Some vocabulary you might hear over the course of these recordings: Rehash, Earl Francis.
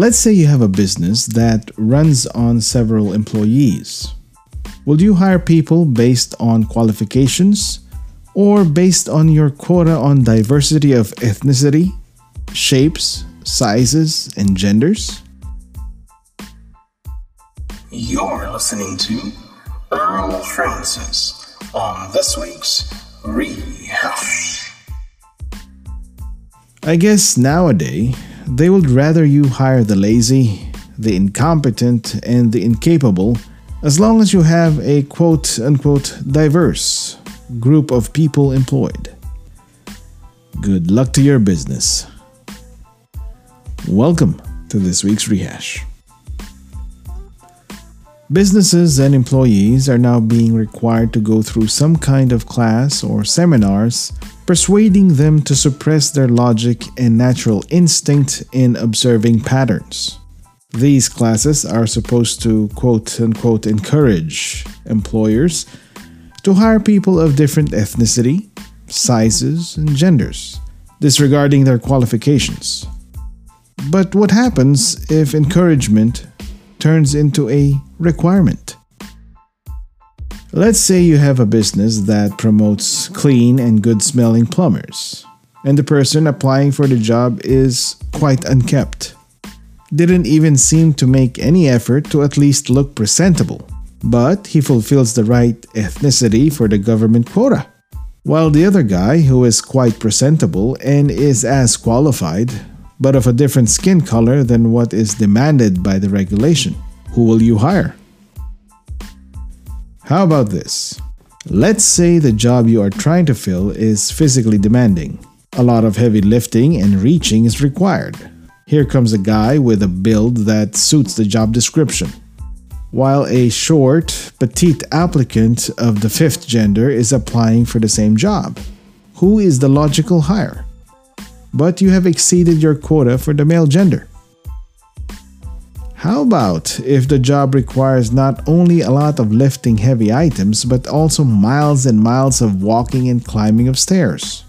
Let's say you have a business that runs on several employees. Will you hire people based on qualifications or based on your quota on diversity of ethnicity, shapes, sizes, and genders? You're listening to Earl Francis on this week's Rehash. I guess nowadays, they would rather you hire the lazy, the incompetent, and the incapable as long as you have a quote-unquote diverse group of people employed. Good luck to your business. Welcome to this week's Rehash. Businesses and employees are now being required to go through some kind of class or seminars persuading them to suppress their logic and natural instinct in observing patterns. These classes are supposed to quote-unquote encourage employers to hire people of different ethnicity, sizes, and genders, disregarding their qualifications. But what happens if encouragement turns into a requirement? Let's say you have a business that promotes clean and good-smelling plumbers, and the person applying for the job is quite unkempt. Didn't even seem to make any effort to at least look presentable, but he fulfills the right ethnicity for the government quota, while the other guy, who is quite presentable and is as qualified, but of a different skin color than what is demanded by the regulation. Who will you hire? How about this? Let's say the job you are trying to fill is physically demanding. A lot of heavy lifting and reaching is required. Here comes a guy with a build that suits the job description, while a short, petite applicant of the fifth gender is applying for the same job. Who is the logical hire? But you have exceeded your quota for the male gender. How about if the job requires not only a lot of lifting heavy items, but also miles and miles of walking and climbing of stairs?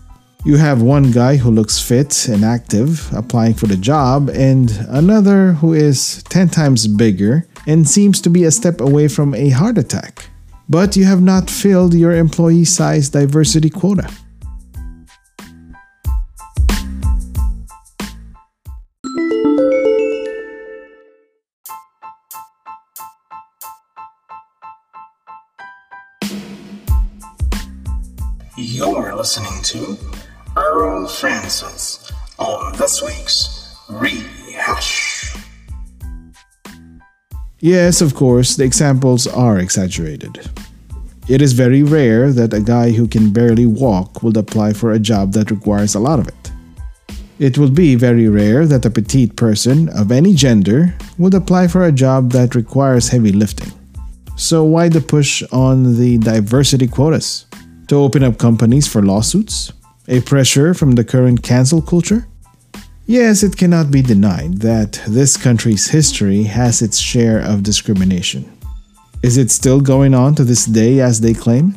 You have one guy who looks fit and active applying for the job, and another who is 10 times bigger and seems to be a step away from a heart attack. But you have not filled your employee size diversity quota. You're listening to Earl Francis on this week's Rehash. Yes, of course, the examples are exaggerated. It is very rare that a guy who can barely walk will apply for a job that requires a lot of it. It would be very rare that a petite person of any gender would apply for a job that requires heavy lifting. So why the push on the diversity quotas? To open up companies for lawsuits? A pressure from the current cancel culture? Yes, it cannot be denied that this country's history has its share of discrimination. Is it still going on to this day as they claim?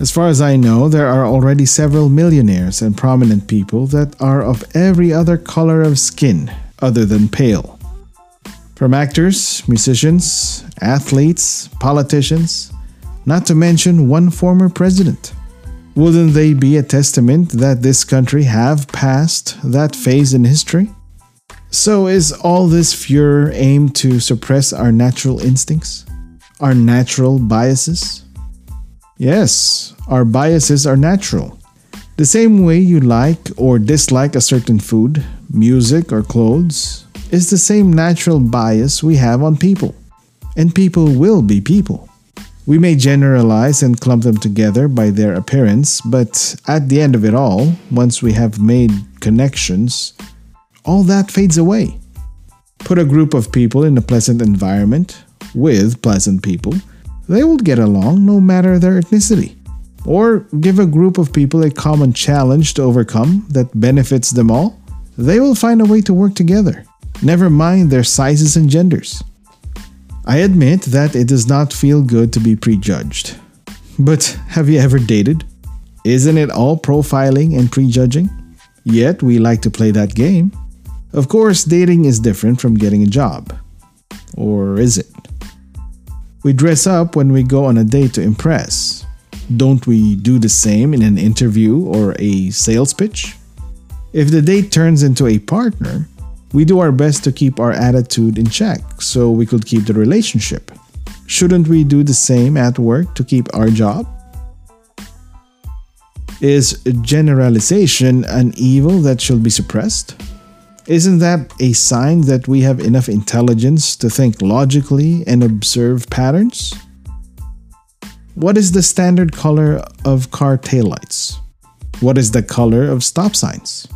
As far as I know, there are already several millionaires and prominent people that are of every other color of skin other than pale. From actors, musicians, athletes, politicians, not to mention one former president. Wouldn't they be a testament that this country have passed that phase in history? So is all this furor aimed to suppress our natural instincts? Our natural biases? Yes, our biases are natural. The same way you like or dislike a certain food, music, or clothes is the same natural bias we have on people. And people will be people. We may generalize and clump them together by their appearance, but at the end of it all, once we have made connections, all that fades away. Put a group of people in a pleasant environment with pleasant people, they will get along no matter their ethnicity. Or give a group of people a common challenge to overcome that benefits them all, they will find a way to work together, never mind their sizes and genders. I admit that it does not feel good to be prejudged. But have you ever dated? Isn't it all profiling and prejudging? Yet we like to play that game. Of course, dating is different from getting a job. Or is it? We dress up when we go on a date to impress. Don't we do the same in an interview or a sales pitch? If the date turns into a partner, we do our best to keep our attitude in check so we could keep the relationship. Shouldn't we do the same at work to keep our job? Is generalization an evil that should be suppressed? Isn't that a sign that we have enough intelligence to think logically and observe patterns? What is the standard color of car taillights? What is the color of stop signs?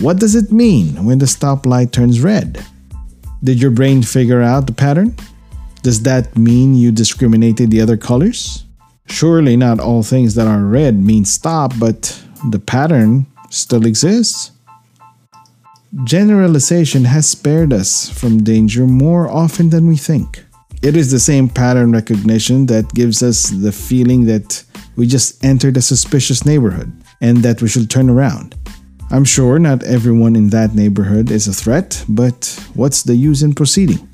What does it mean when the stoplight turns red? Did your brain figure out the pattern? Does that mean you discriminated the other colors? Surely not all things that are red mean stop, but the pattern still exists. Generalization has spared us from danger more often than we think. It is the same pattern recognition that gives us the feeling that we just entered a suspicious neighborhood and that we should turn around. I'm sure not everyone in that neighborhood is a threat, but what's the use in proceeding?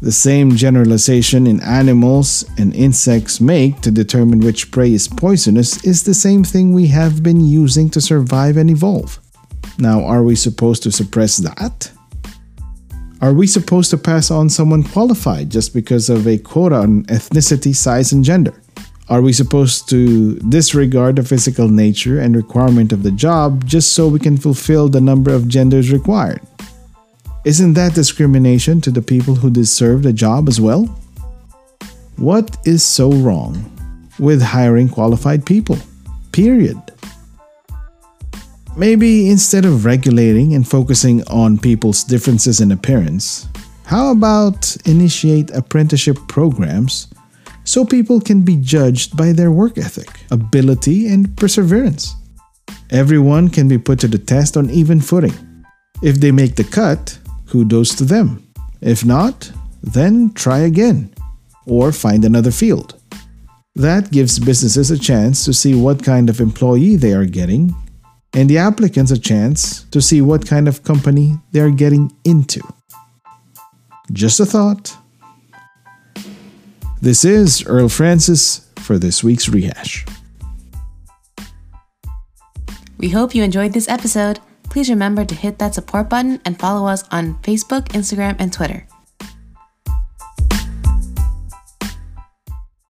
The same generalization in animals and insects make to determine which prey is poisonous is the same thing we have been using to survive and evolve. Now, are we supposed to suppress that? Are we supposed to pass on someone qualified just because of a quota on ethnicity, size, and gender? Are we supposed to disregard the physical nature and requirement of the job just so we can fulfill the number of genders required? Isn't that discrimination to the people who deserve the job as well? What is so wrong with hiring qualified people? Period. Maybe instead of regulating and focusing on people's differences in appearance, how about initiate apprenticeship programs so people can be judged by their work ethic, ability, and perseverance? Everyone can be put to the test on even footing. If they make the cut, kudos to them. If not, then try again or find another field. That gives businesses a chance to see what kind of employee they are getting and the applicants a chance to see what kind of company they are getting into. Just a thought. This is Earl Francis for this week's Rehash. We hope you enjoyed this episode. Please remember to hit that support button and follow us on Facebook, Instagram, and Twitter.